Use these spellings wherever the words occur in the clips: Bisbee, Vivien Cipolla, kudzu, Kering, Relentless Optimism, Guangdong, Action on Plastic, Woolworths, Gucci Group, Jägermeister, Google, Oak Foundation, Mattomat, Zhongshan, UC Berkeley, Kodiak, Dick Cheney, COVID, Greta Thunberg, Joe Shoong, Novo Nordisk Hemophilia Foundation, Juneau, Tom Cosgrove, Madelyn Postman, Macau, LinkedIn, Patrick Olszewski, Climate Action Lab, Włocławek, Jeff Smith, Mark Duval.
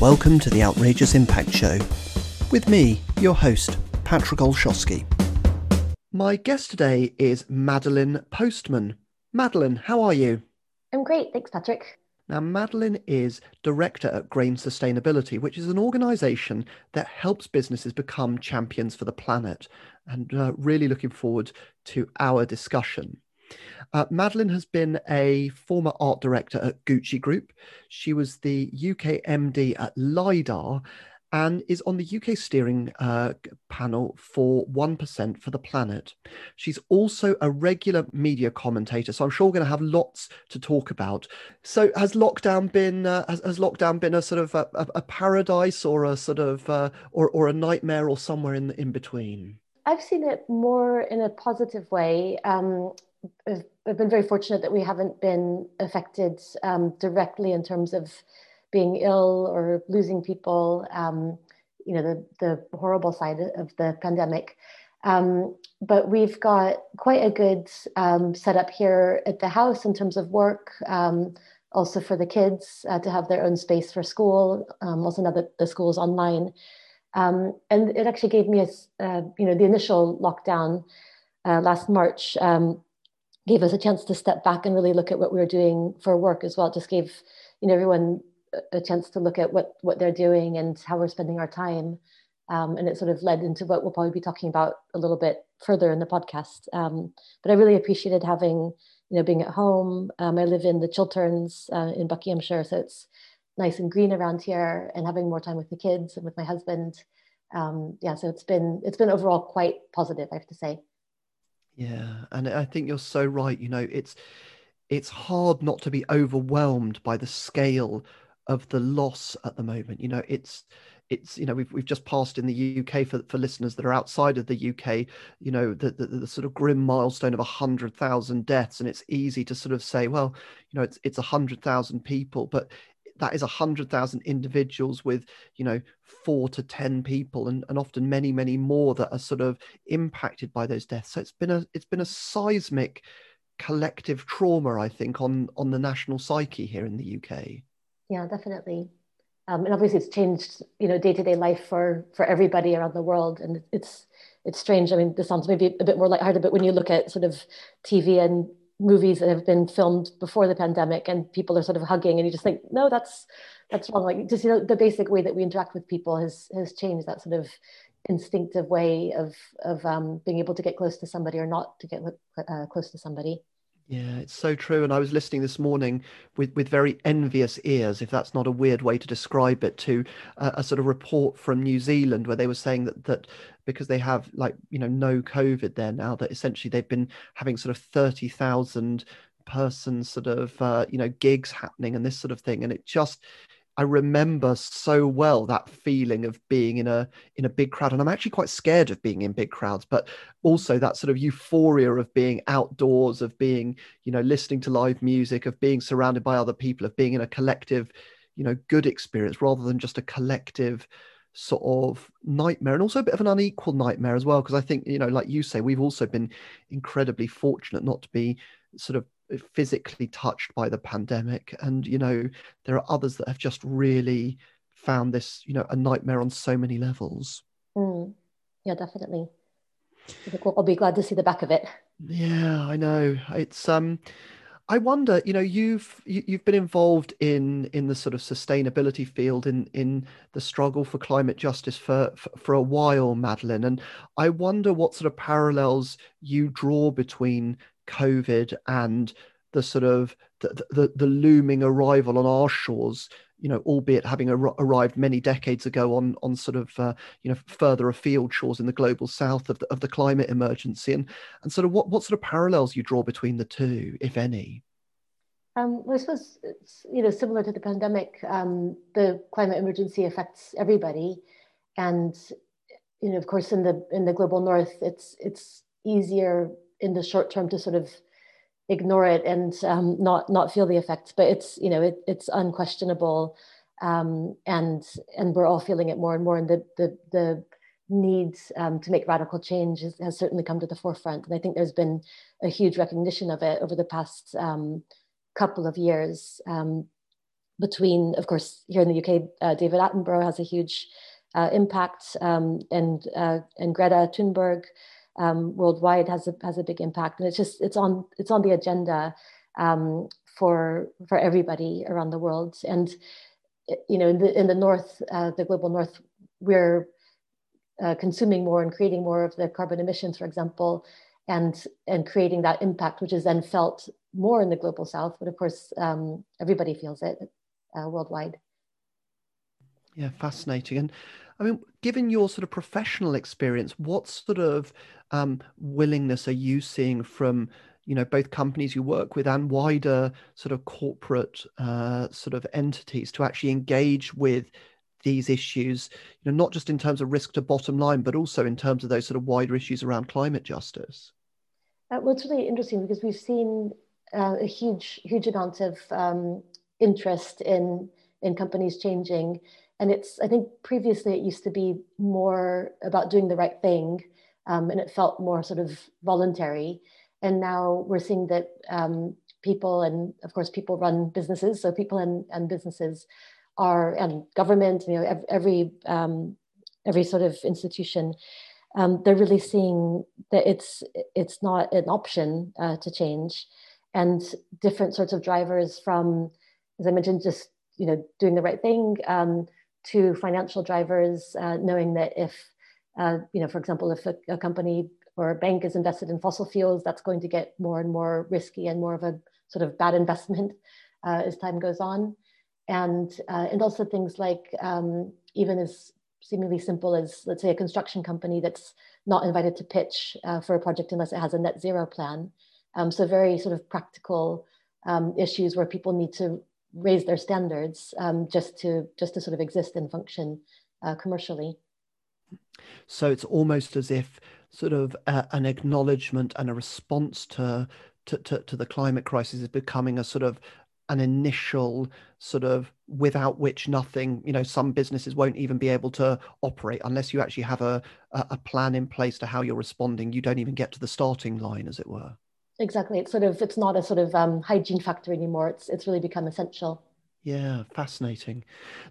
Welcome to the Outrageous Impact Show, with me, your host, Patrick Olszewski. My guest today is Madelyn Postman. Madelyn, how are you? I'm great, thanks Patrick. Now, Madelyn is director at Grain Sustainability, which is an organisation that helps businesses become champions for the planet, and really looking forward to our discussion. Madelyn has been a former art director at Gucci Group. She was the UK MD at Leidar and is on the UK steering panel for 1% for the Planet. She's also a regular media commentator, so I'm sure we're going to have lots to talk about. So has lockdown been a sort of a paradise or a sort of or a nightmare or somewhere in between? I've seen it more in a positive way. I've been very fortunate that we haven't been affected directly in terms of being ill or losing people, you know, the horrible side of the pandemic. But we've got quite a good setup here at the house in terms of work, also for the kids to have their own space for school, also now that the school is online. And it actually gave me, the initial lockdown last March gave us a chance to step back and really look at what we were doing for work as well. It just gave, everyone a chance to look at what they're doing and how we're spending our time. And it sort of led into what we'll probably be talking about a little bit further in the podcast. But I really appreciated having, being at home. I live in the Chilterns in Buckinghamshire, so it's nice and green around here, and having more time with the kids and with my husband. So it's been overall quite positive, I have to say. Yeah, and I think you're so right. It's hard not to be overwhelmed by the scale of the loss at the moment. We've just passed in the UK, for listeners that are outside of the UK, the sort of grim milestone of 100,000 deaths, and it's easy to sort of say, well, it's 100,000 people, but that is 100,000 individuals with, 4 to 10 people and often many, many more that are sort of impacted by those deaths. So it's been a seismic collective trauma, I think, on the national psyche here in the UK. Yeah, definitely. And obviously it's changed, day-to-day life for everybody around the world. And it's strange. I mean, this sounds maybe a bit more lighthearted, but when you look at sort of TV and movies that have been filmed before the pandemic and people are sort of hugging, and you just think, no, that's wrong. Like, just the basic way that we interact with people has changed, that sort of instinctive way of being able to get close to somebody or not to get close to somebody. Yeah, it's so true. And I was listening this morning with very envious ears, if that's not a weird way to describe it, to a sort of report from New Zealand where they were saying that because they have no COVID there now, that essentially they've been having sort of 30,000 person sort of, gigs happening and this sort of thing. And it just, I remember so well that feeling of being in a big crowd, and I'm actually quite scared of being in big crowds, but also that sort of euphoria of being outdoors, of being, listening to live music, of being surrounded by other people, of being in a collective, good experience rather than just a collective sort of nightmare, and also a bit of an unequal nightmare as well. Because I think, like you say, we've also been incredibly fortunate not to be sort of physically touched by the pandemic, and there are others that have just really found this a nightmare on so many levels. Yeah, definitely. I think we'll be glad to see the back of it. Yeah, I know. It's I wonder, you've been involved in the sort of sustainability field in the struggle for climate justice for a while, Madelyn, and I wonder what sort of parallels you draw between COVID and the sort of the looming arrival on our shores, albeit having arrived many decades ago on sort of further afield shores in the global south of the climate emergency, and sort of what sort of parallels you draw between the two, if any. I suppose it's, similar to the pandemic, the climate emergency affects everybody, and of course in the global north it's easier in the short term to sort of ignore it and not feel the effects, but it's it's unquestionable, and we're all feeling it more and more, and the need to make radical change has certainly come to the forefront, and I think there's been a huge recognition of it over the past couple of years, between, of course, here in the UK, David Attenborough has a huge impact, and Greta Thunberg worldwide has a big impact, and it's on the agenda for everybody around the world. And you know, in the north, the global north, we're consuming more and creating more of the carbon emissions, for example, and creating that impact, which is then felt more in the global south. But of course, everybody feels it worldwide. Yeah, fascinating. And I mean, given your sort of professional experience, what sort of willingness are you seeing from, you know, both companies you work with and wider sort of corporate sort of entities to actually engage with these issues, you know, not just in terms of risk to bottom line, but also in terms of those sort of wider issues around climate justice? Well, it's really interesting because we've seen a huge amount of interest in companies changing. And it's, I think previously it used to be more about doing the right thing, and it felt more sort of voluntary. And now we're seeing that people, and of course people run businesses, so people and businesses are, and government, you know, every sort of institution, they're really seeing that it's not an option to change, and different sorts of drivers from, as I mentioned, just, you know, doing the right thing, to financial drivers, knowing that if, you know, for example, if a company or a bank is invested in fossil fuels, that's going to get more and more risky and more of a sort of bad investment as time goes on. And also things like even as seemingly simple as, let's say, a construction company that's not invited to pitch for a project unless it has a net zero plan. So very sort of practical issues where people need to raise their standards just to sort of exist and function commercially. So it's almost as if sort of an acknowledgement and a response to the climate crisis is becoming a sort of an initial sort of without which nothing, you know, some businesses won't even be able to operate unless you actually have a plan in place to how you're responding. You don't even get to the starting line, as it were. Exactly. It's sort of, it's not a sort of hygiene factor anymore. It's really become essential. Yeah, fascinating.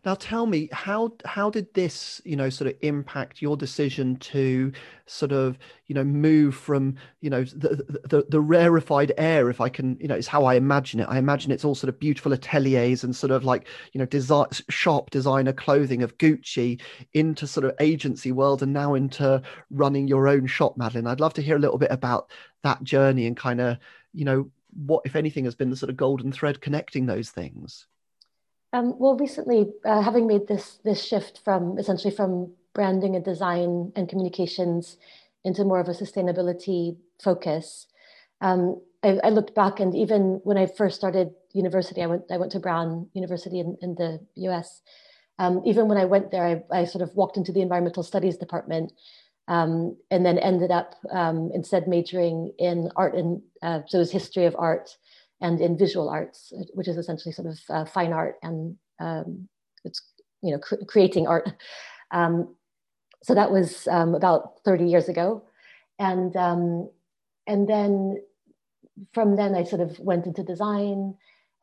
Now tell me, how did this, you know, sort of impact your decision to sort of, you know, move from, you know, the rarefied air, if I can, you know, it's how I imagine it. I imagine it's all sort of beautiful ateliers and sort of like, you know, design, sharp designer clothing of Gucci into sort of agency world and now into running your own shop, Madelyn. I'd love to hear a little bit about that journey and kind of, you know, what, if anything, has been the sort of golden thread connecting those things. Well, recently, having made this shift from essentially from branding and design and communications into more of a sustainability focus, I looked back, and even when I first started university, I went to Brown University in the US. Even when I went there, I sort of walked into the environmental studies department, and then ended up instead majoring in art, and so it was history of art, and in visual arts, which is essentially sort of fine art, and it's, you know, creating art. So that was about 30 years ago, and then from then I sort of went into design,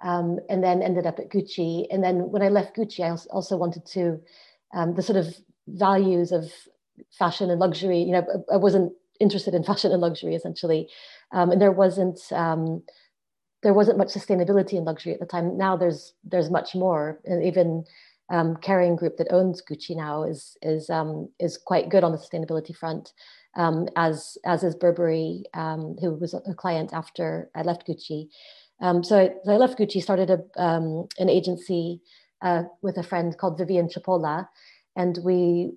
and then ended up at Gucci. And then when I left Gucci, I also wanted to the sort of values of fashion and luxury. You know, I wasn't interested in fashion and luxury essentially, and there wasn't. There wasn't much sustainability in luxury at the time. Now there's much more, and even Kering Group that owns Gucci now is quite good on the sustainability front, as is Burberry, who was a client after I left Gucci. So I left Gucci, started an agency with a friend called Vivien Cipolla, and we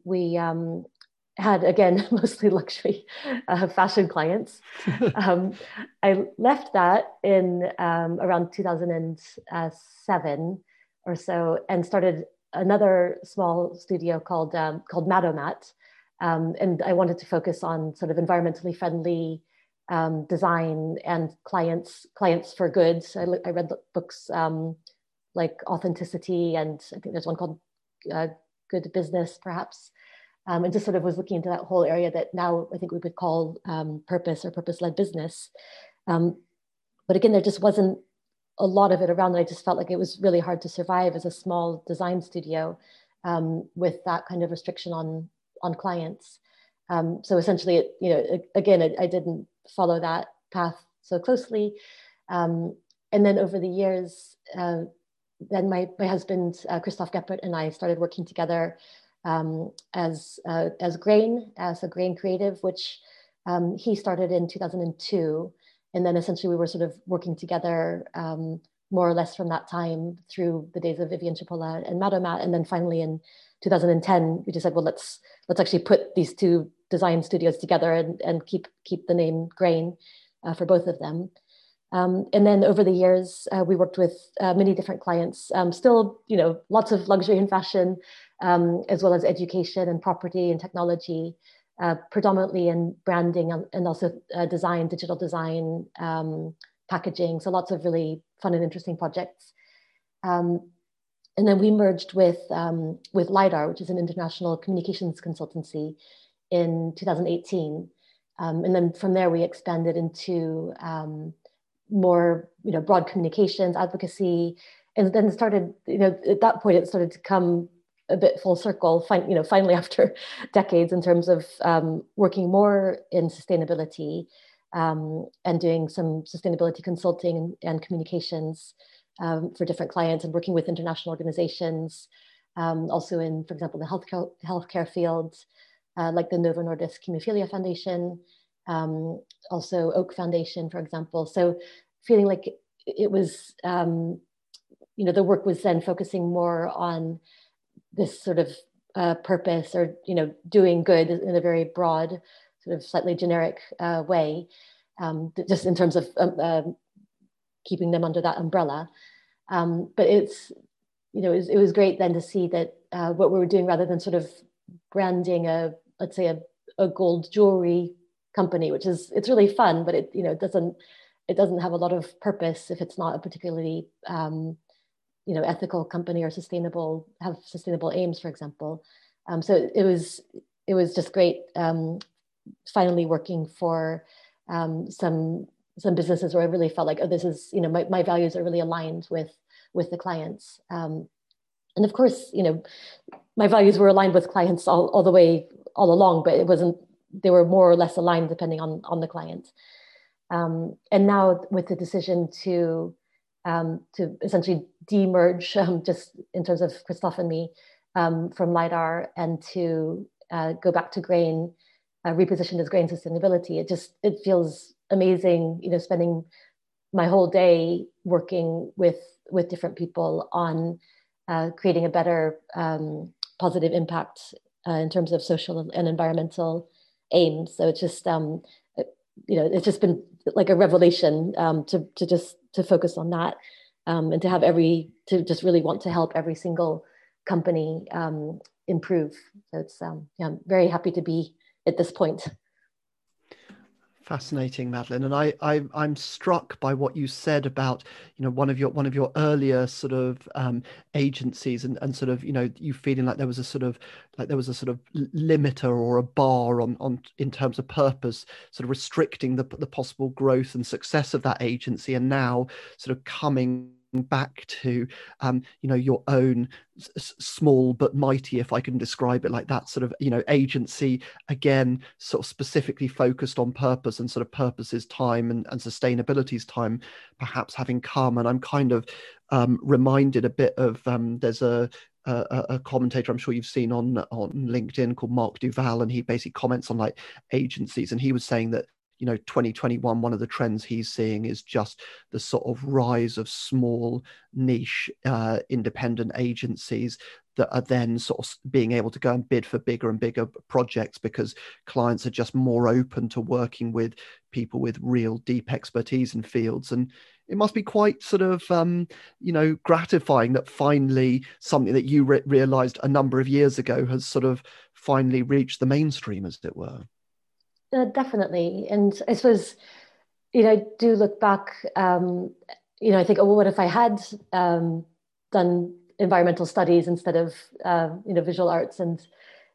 had, again, mostly luxury fashion clients. I left that in around 2007 or so, and started another small studio called Mattomat. And I wanted to focus on sort of environmentally friendly design and clients for good. So I read books like Authenticity, and I think there's one called Good Business, perhaps. And just sort of was looking into that whole area that now I think we would call purpose or purpose-led business. But again, there just wasn't a lot of it around, and I just felt like it was really hard to survive as a small design studio with that kind of restriction on clients. So essentially, I didn't follow that path so closely. And then over the years, then my husband, Christoph Gebert, and I started working together as Grain, so Grain Creative, which he started in 2002. And then essentially we were sort of working together more or less from that time through the days of Vivien Cipolla and Mattomat. And then finally in 2010, we just said, well, let's actually put these two design studios together and keep the name Grain for both of them. And then over the years, we worked with many different clients, still, lots of luxury and fashion, as well as education and property and technology, predominantly in branding and also design, digital design, packaging. So lots of really fun and interesting projects. And then we merged with Leidar, which is an international communications consultancy, in 2018. And then from there, we expanded into more, broad communications, advocacy, and then started, at that point, it started to come a bit full circle, finally after decades, in terms of working more in sustainability and doing some sustainability consulting and communications for different clients and working with international organizations, also in, for example, the healthcare field, like the Novo Nordisk Hemophilia Foundation, also Oak Foundation, for example. So feeling like it was, the work was then focusing more on this sort of purpose, or, doing good in a very broad, sort of slightly generic way, just in terms of keeping them under that umbrella. But it's, it was great then to see that what we were doing, rather than sort of branding a gold jewelry company, which is, it's really fun, but it, it doesn't have a lot of purpose if it's not a particularly, ethical company or have sustainable aims, for example. So it was just great, finally working for some businesses where I really felt like, oh, this is, my values are really aligned with the clients. And of course, my values were aligned with clients all along, but it wasn't, they were more or less aligned depending on the client. And now with the decision to essentially demerge, just in terms of Christoph and me, from Leidar, and to go back to Grain, repositioned as Grain Sustainability, it feels amazing, spending my whole day working with different people on creating a better positive impact in terms of social and environmental aims. So it's just, it's just been like a revelation to focus on that, and to have to really want to help every single company improve. So it's, I'm very happy to be at this point. Fascinating, Madelyn, and I'm struck by what you said about one of your earlier sort of agencies, and sort of you feeling like there was a sort of limiter or a bar on in terms of purpose, sort of restricting the possible growth and success of that agency, and now sort of coming back to your own small but mighty, if I can describe it like that, sort of agency, again sort of specifically focused on purpose, and sort of purpose's time and sustainability's time perhaps having come. And I'm kind of reminded a bit of there's a commentator I'm sure you've seen on LinkedIn called Mark Duval, and he basically comments on like agencies, and he was saying that 2021, one of the trends he's seeing is just the sort of rise of small niche independent agencies that are then sort of being able to go and bid for bigger and bigger projects, because clients are just more open to working with people with real deep expertise in fields. And it must be quite sort of, gratifying that finally something that you realized a number of years ago has sort of finally reached the mainstream, as it were. Definitely. And I suppose, I do look back, I think, oh, well, what if I had done environmental studies instead of, visual arts and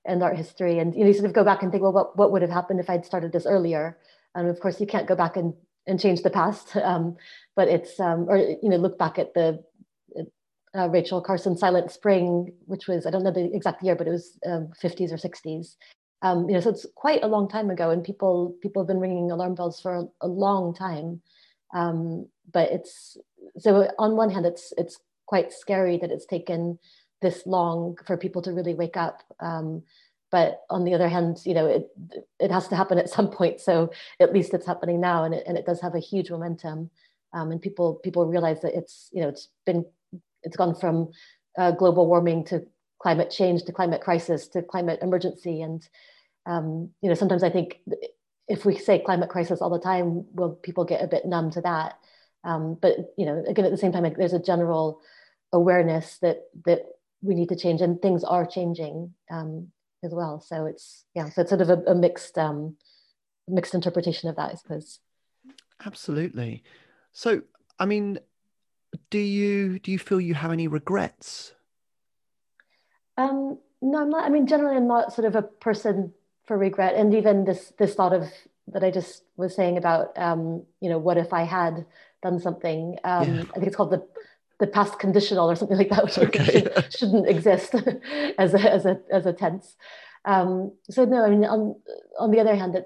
art history? And, you sort of go back and think, well, what would have happened if I'd started this earlier? And of course, you can't go back and, and change the past. But it's, look back at the Rachel Carson Silent Spring, which was, I don't know the exact year, but it was 50s or 60s. So it's quite a long time ago, and people have been ringing alarm bells for a long time. But it's, so on one hand, it's quite scary that it's taken this long for people to really wake up. But on the other hand, it has to happen at some point. So at least it's happening now, and it does have a huge momentum. And people realize that it's gone from global warming to climate change, to climate crisis, to climate emergency. And, sometimes I think if we say climate crisis all the time, will people get a bit numb to that? But, again, at the same time, there's a general awareness that we need to change, and things are changing as well. So it's sort of a mixed interpretation of that, I suppose. Absolutely. So, I mean, do you feel you have any regrets? No, I'm not. I mean, generally, I'm not sort of a person for regret. And even this thought of that I just was saying about, what if I had done something? I think it's called the past conditional or something like that, which shouldn't exist as a tense. So no, I mean, on the other hand, I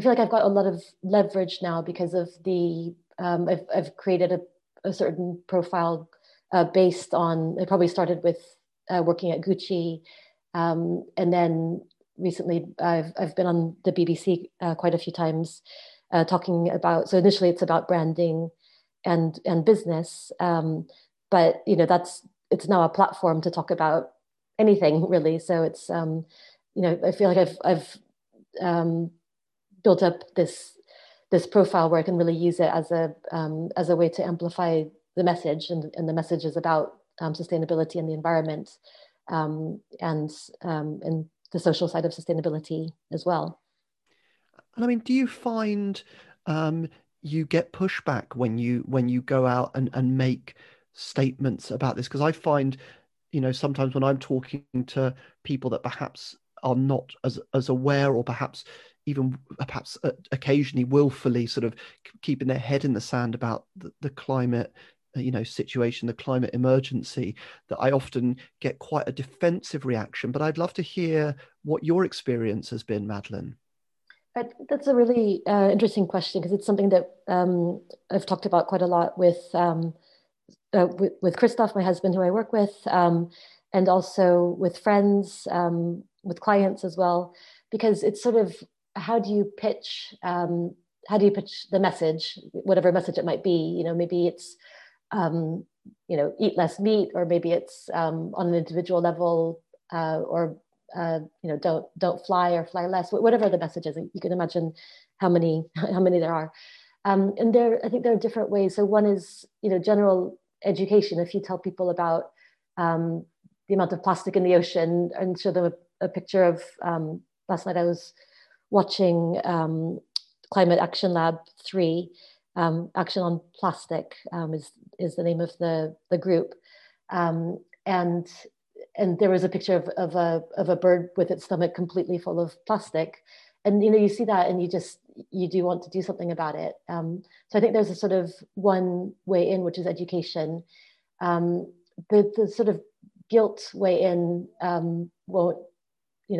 feel like I've got a lot of leverage now because of the I've created a certain profile based on. I probably started with working at Gucci, and then recently I've been on the BBC quite a few times talking about. So initially, it's about branding and business, but it's now a platform to talk about anything really. So it's I feel like I've built up this profile where I can really use it as a way to amplify the message, and the message is about sustainability and the environment, and the social side of sustainability as well. And I mean, do you find you get pushback when you go out and make statements about this? Because I find, sometimes when I'm talking to people that perhaps are not as aware, or perhaps even occasionally willfully sort of keeping their head in the sand about the climate, situation, the climate emergency, that I often get quite a defensive reaction. But I'd love to hear what your experience has been, Madelyn. That's a really interesting question, because it's something that I've talked about quite a lot with Christoph, my husband, who I work with, and also with friends, with clients as well, because it's sort of how do you pitch the message, whatever message it might be. Maybe it's eat less meat, or maybe it's on an individual level, or don't fly or fly less, whatever the message is. You can imagine how many there are. And I think there are different ways. So one is, general education. If you tell people about the amount of plastic in the ocean and show them a picture of, last night I was watching Climate Action Lab 3, Action on Plastic is the name of the group. And there was a picture of a bird with its stomach completely full of plastic, and you see that, and you do want to do something about it. So I think there's a sort of one way in, which is education. The sort of guilt way in won't,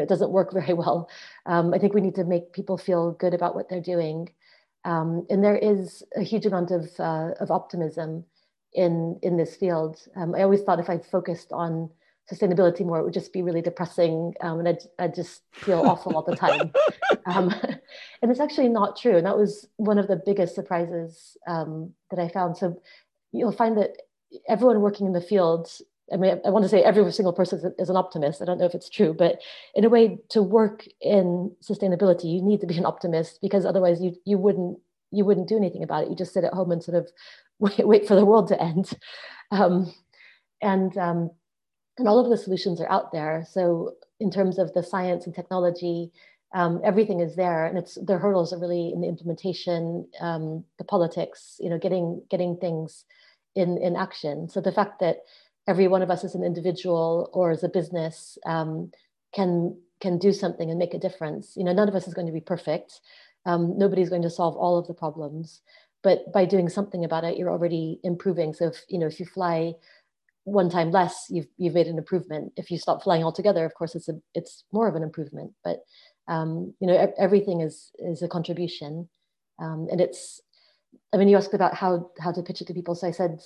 it doesn't work very well. I think we need to make people feel good about what they're doing, and there is a huge amount of optimism in this field. I always thought if I focused on sustainability more, it would just be really depressing, and I'd just feel awful all the time. And it's actually not true. And that was one of the biggest surprises that I found. So you'll find that everyone working in the field, I mean, I want to say every single person is an optimist. I don't know if it's true, but in a way, to work in sustainability, you need to be an optimist, because otherwise you wouldn't do anything about it. You just sit at home and sort of wait for the world to end. And all of the solutions are out there. So in terms of the science and technology, everything is there, and the hurdles are really in the implementation, the politics, getting things in action. So the fact that every one of us as an individual or as a business can do something and make a difference. None of us is going to be perfect. Nobody's going to solve all of the problems, but by doing something about it, you're already improving. So if, you know, if you fly one time less, you've made an improvement. If you stop flying altogether, of course, it's more of an improvement. But you know, everything is a contribution, and it's. I mean, you asked about how to pitch it to people. So I said,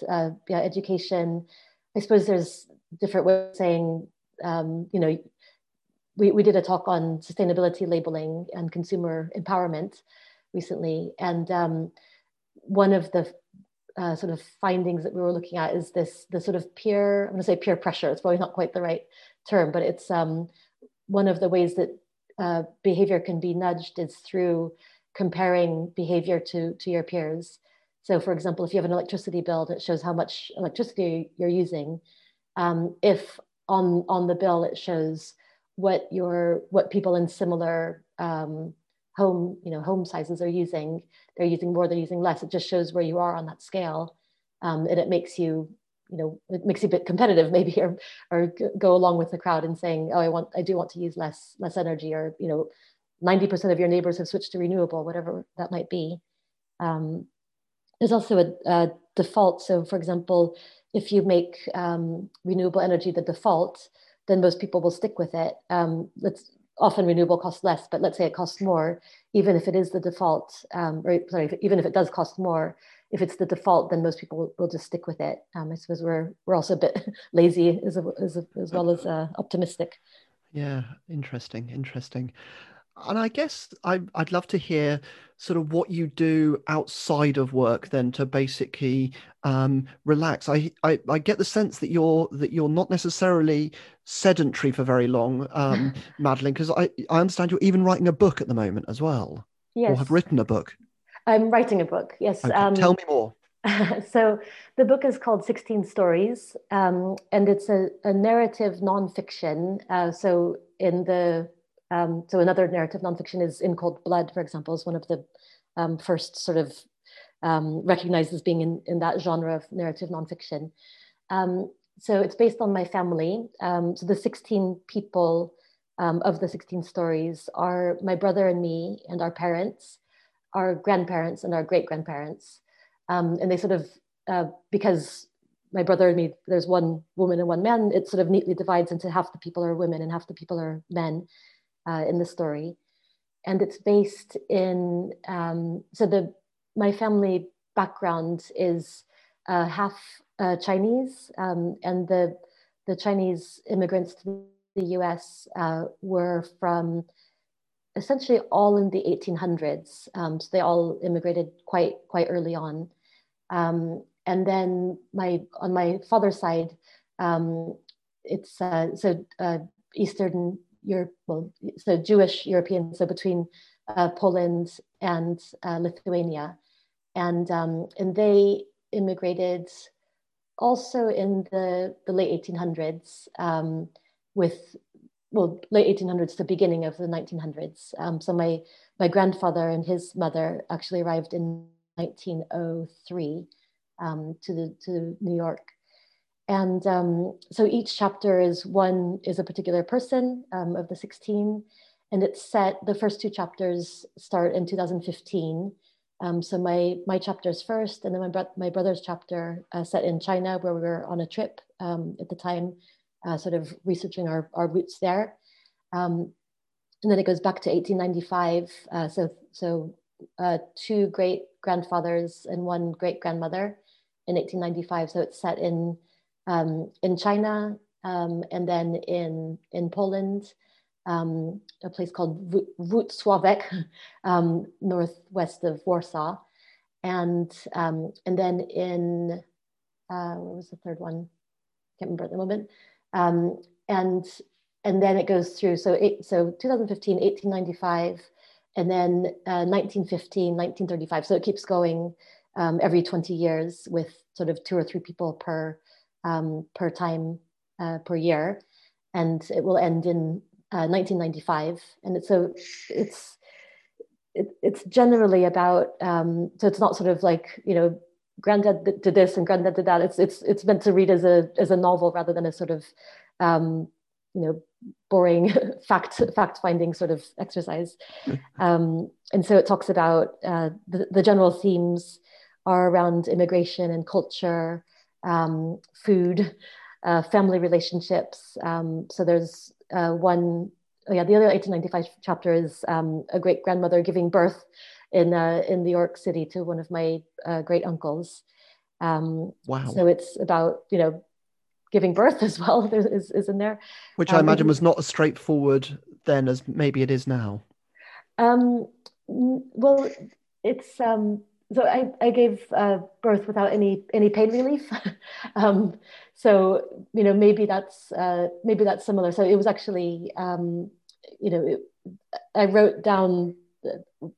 yeah, education. I suppose there's different ways of saying, you know, we did a talk on sustainability labeling and consumer empowerment recently, and one of the sort of findings that we were looking at is the sort of peer, I'm going to say peer pressure, it's probably not quite the right term, but it's one of the ways that behavior can be nudged is through comparing behavior to your peers. So for example, if you have an electricity bill that shows how much electricity you're using, if on the bill it shows what people in similar home sizes are using. They're using more, they're using less. It just shows where you are on that scale. And it makes you, a bit competitive maybe, or go along with the crowd and saying, oh, I do want to use less energy, or, 90% of your neighbors have switched to renewable, whatever that might be. There's also a default. So for example, if you make renewable energy the default, then most people will stick with it. Often renewable costs less, but let's say it costs more, even if it is the default, even if it does cost more, if it's the default, then most people will just stick with it. I suppose we're also a bit lazy as well as optimistic. Yeah, interesting. And I guess I'd love to hear sort of what you do outside of work then to basically relax. I get the sense that you're not necessarily sedentary for very long, Madelyn, because I understand you're even writing a book at the moment as well. Yes. Or have written a book. I'm writing a book, yes. Okay. Tell me more. So the book is called 16 Stories, and it's a narrative nonfiction. So another narrative nonfiction is In Cold Blood, for example, is one of the first sort of recognized as being in that genre of narrative nonfiction. So it's based on my family. So the 16 people of the 16 stories are my brother and me and our parents, our grandparents and our great-grandparents. And they sort of, because my brother and me, there's one woman and one man, it sort of neatly divides into half the people are women and half the people are men. In the story, and it's based in my family background is half Chinese, and the Chinese immigrants to the U.S. Were from essentially all in the 1800s. So they all immigrated quite early on, and then on my father's side, it's Eastern Europe, so Jewish European, so between Poland and Lithuania, and they immigrated also in the late 1800s, late 1800s to beginning of the 1900s. So my grandfather and his mother actually arrived in 1903 to New York. And so each chapter is a particular person of the 16, and it's set, the first two chapters start in 2015. So my chapter is first, and then my brother's chapter set in China, where we were on a trip at the time, sort of researching our roots there. And then it goes back to 1895. So two great grandfathers and one great grandmother in 1895. So it's set in China, and then in Poland, a place called Włocławek, northwest of Warsaw, and then in what was the third one? Can't remember at the moment. And then it goes through. So 2015, 1895, and then 1915, 1935. So it keeps going every 20 years with sort of two or three people per time, per year, and it will end in 1995. And it's generally about, so it's not sort of like, granddad did this and granddad did that. It's meant to read as a novel rather than a sort of, you know, boring fact-finding sort of exercise. And so it talks about the general themes are around immigration and culture, food, family relationships. So there's the other 1895 chapter is a great-grandmother giving birth in New York City to one of my great uncles. Wow. So it's about, you know, giving birth as well is in there. Which I imagine was not as straightforward then as maybe it is now. Well, it's... So I gave birth without any pain relief. So, you know, maybe that's similar. So it was actually, you know, I wrote down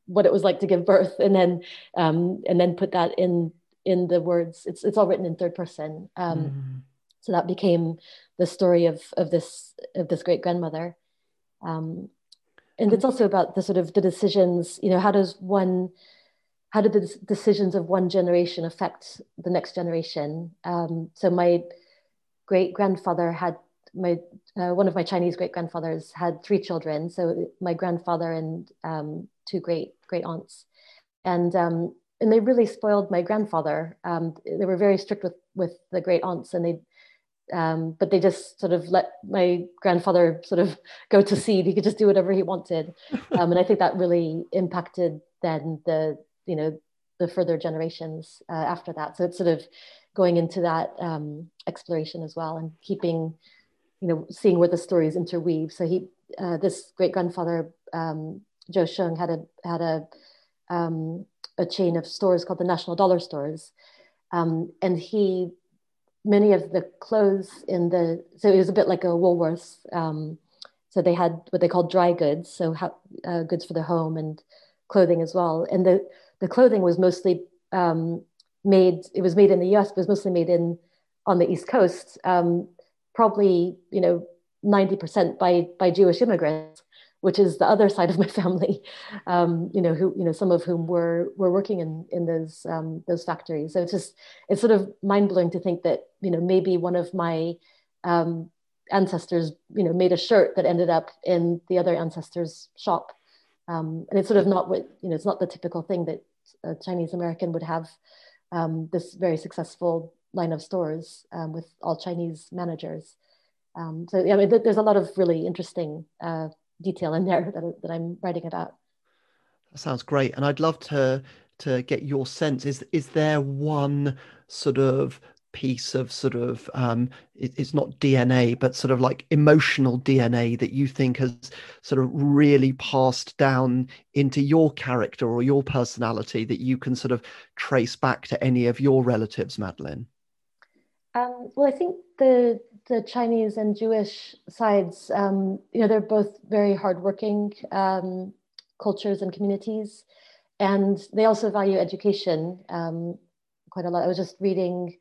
what it was like to give birth, and then put that in the words. It's all written in third person. So that became the story of this great grandmother. And it's also about the sort of the decisions. You know, how did the decisions of one generation affect the next generation? So my great-grandfather had one of my Chinese great-grandfathers had three children. So my grandfather and two great aunts, and they really spoiled my grandfather. They were very strict with the great aunts, and but they just sort of let my grandfather sort of go to seed. He could just do whatever he wanted, and I think that really impacted then the further generations after that. So it's sort of going into that exploration as well, and keeping, you know, seeing where the stories interweave. So this great grandfather, Joe Shoong, had a chain of stores called the National Dollar Stores. And many of the clothes so it was a bit like a Woolworths. So they had what they called dry goods. So goods for the home and clothing as well. And the clothing was mostly made in the US, but was mostly made on the East Coast, probably, you know, 90% by Jewish immigrants, which is the other side of my family, you know, who, you know, some of whom were working in those factories. So it's sort of mind blowing to think that, you know, maybe one of my ancestors, you know, made a shirt that ended up in the other ancestor's shop. And it's sort of not what, you know, it's not the typical thing that a Chinese American would have, this very successful line of stores with all Chinese managers. So yeah, I mean, there's a lot of really interesting detail in there that I'm writing about. That sounds great. And I'd love to get your sense. Is there one sort of piece of sort of it's not DNA, but sort of like emotional DNA that you think has sort of really passed down into your character or your personality that you can sort of trace back to any of your relatives, Madelyn? Well, I think the Chinese and Jewish sides, you know, they're both very hardworking cultures and communities, and they also value education quite a lot. I was just reading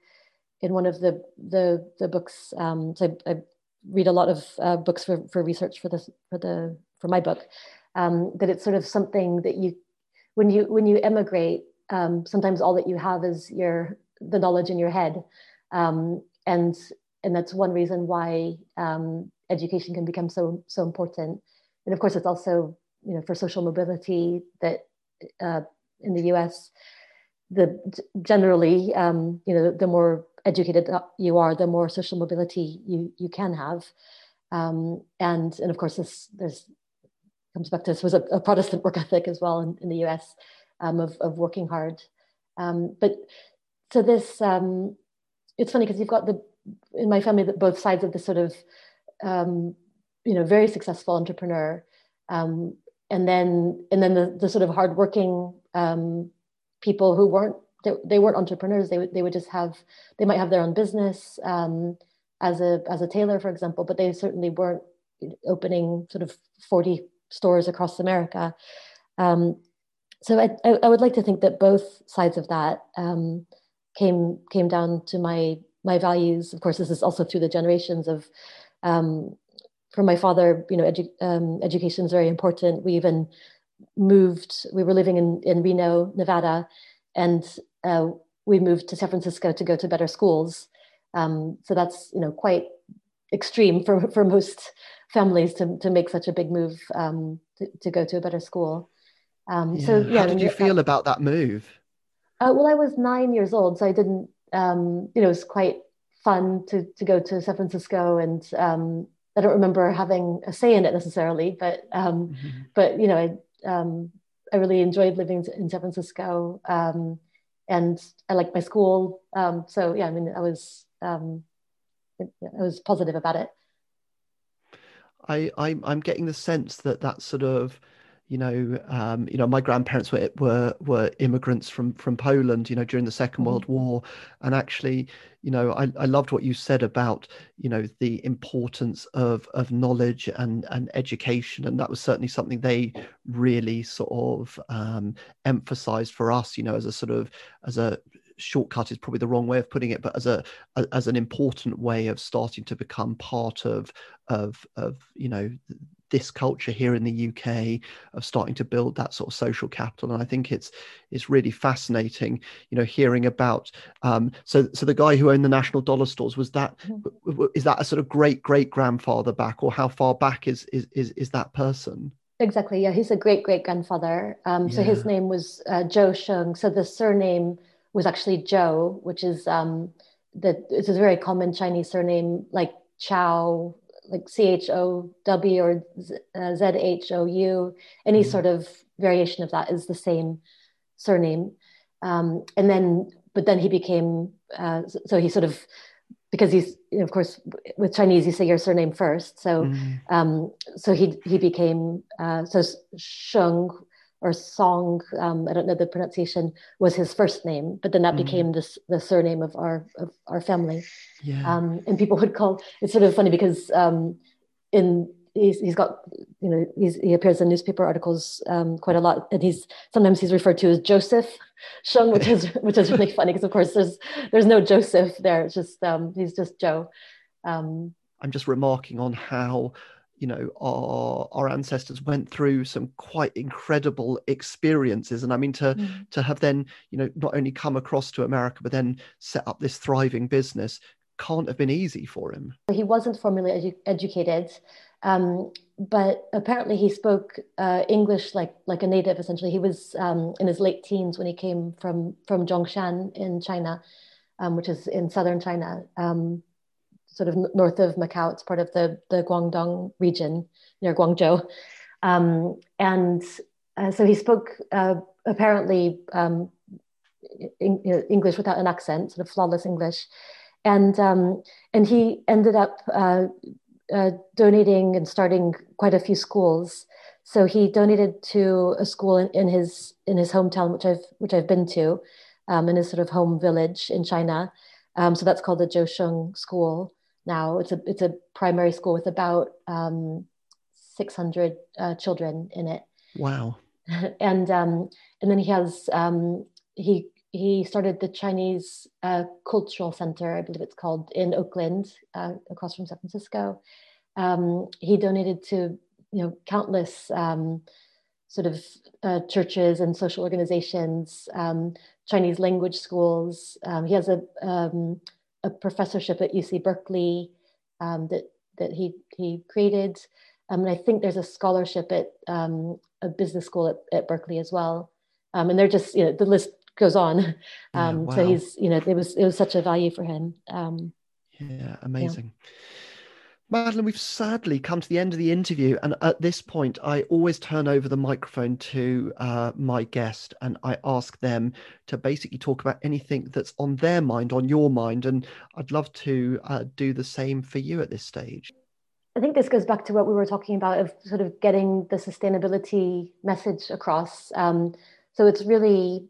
in one of the books, so I read a lot of books for research for my book. That it's sort of something that when you emigrate, sometimes all that you have is the knowledge in your head, and that's one reason why education can become so important. And of course, it's also, you know, for social mobility that in the U.S. Generally, you know, the more educated you are, the more social mobility you can have, and of course this comes back to this was a Protestant work ethic as well in the US, of working hard, but so this it's funny because you've got in my family both sides of the sort of you know, very successful entrepreneur, and then the sort of hardworking people who weren't entrepreneurs. They would just they might have their own business, as a tailor, for example, but they certainly weren't opening sort of 40 stores across America. So I would like to think that both sides of that came down to my values. Of course, this is also through the generations of, from my father, you know, education is very important. We even moved. We were living in Reno, Nevada, and we moved to San Francisco to go to better schools. So that's, you know, quite extreme for most families to make such a big move to go to a better school. How did you feel about that move? Well, I was 9 years old, so I didn't, it was quite fun to go to San Francisco, and I don't remember having a say in it necessarily, but I really enjoyed living in San Francisco, and I liked my school. I was positive about it. I'm getting the sense that sort of, my grandparents were immigrants from Poland, during the Second World War. And actually, I loved what you said about, the importance of knowledge and education. And that was certainly something they really sort of emphasized for us, as a shortcut is probably the wrong way of putting it, but as an important way of starting to become part of this culture here in the UK, of starting to build that sort of social capital. And I think it's really fascinating, hearing about. So the guy who owned the National Dollar Stores, is that a sort of great grandfather back, or how far back is that person? Exactly. Yeah, he's a great grandfather. So his name was Joe Shoong. So the surname was actually Zhou, which is it's a very common Chinese surname, like Chow, like C-H-O-W or Z-H-O-U. Any sort of variation of that is the same surname. But then he became, so he sort of, because he's, of course, with Chinese, you say your surname first. So so he became, so Shoong or Song, I don't know the pronunciation, was his first name, but then that became the surname of our family. Yeah. And people would call, it's sort of funny because he's got, he appears in newspaper articles quite a lot, and sometimes he's referred to as Joseph Shoong, which is really funny because of course there's no Joseph there. It's just, he's just Joe. I'm just remarking on how, our ancestors went through some quite incredible experiences. And I mean, to have then, not only come across to America, but then set up this thriving business can't have been easy for him. He wasn't formally educated, but apparently he spoke English like a native, essentially. He was in his late teens when he came from Zhongshan in China, which is in southern China. Sort of north of Macau, it's part of the Guangdong region near Guangzhou, so he spoke apparently English without an accent, sort of flawless English, and he ended up donating and starting quite a few schools. So he donated to a school in his hometown, which I've been to, in his sort of home village in China. So that's called the Zhou Shoong School. Now it's a primary school with about 600 children in it. Wow! And then he has he started the Chinese Cultural Center, I believe it's called, in Oakland, across from San Francisco. He donated to countless sort of churches and social organizations, Chinese language schools. He has a professorship at UC Berkeley that he created. And I think there's a scholarship at a business school at Berkeley as well. And they're just, the list goes on. Wow. So he's, it was such a value for him. Amazing. Yeah. Madelyn, we've sadly come to the end of the interview, and at this point, I always turn over the microphone to my guest, and I ask them to basically talk about anything that's on their mind, on your mind, and I'd love to do the same for you at this stage. I think this goes back to what we were talking about of sort of getting the sustainability message across. So it's really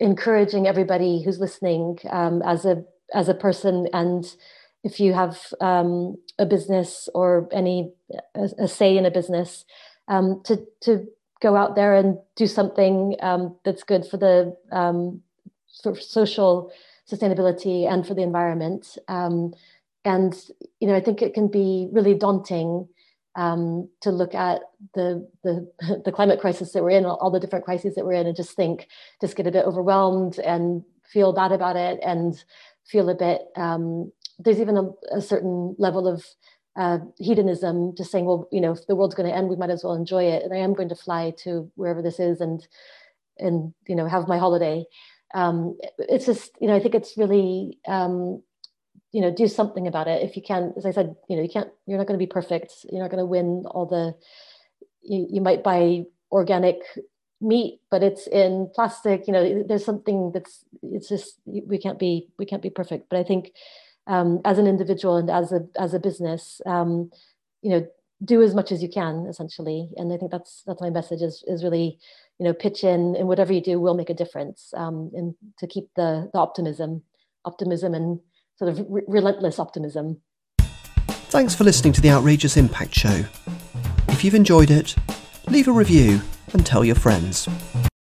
encouraging everybody who's listening as a person, and if you have a business or a say in a business, to go out there and do something that's good for the sort of social sustainability and for the environment. I think it can be really daunting to look at the climate crisis that we're in, all the different crises that we're in, and just get a bit overwhelmed and feel bad about it and feel a bit there's even a certain level of hedonism, just saying, well, you know, if the world's going to end, we might as well enjoy it. And I am going to fly to wherever this is and you know, have my holiday. It's just, you know, I think it's really, you know, do something about it. If you can, as I said, you know, you can't, you're not going to be perfect. You're not going to win all the, you might buy organic meat, but it's in plastic, you know, there's something that's, it's just, we can't be perfect. But I think as an individual and as a business, you know, do as much as you can, essentially. And I think that's my message is really, you know, pitch in, and whatever you do will make a difference. And to keep the optimism and sort of relentless optimism. Thanks for listening to the Outrageous Impact Show. If you've enjoyed it, leave a review and tell your friends.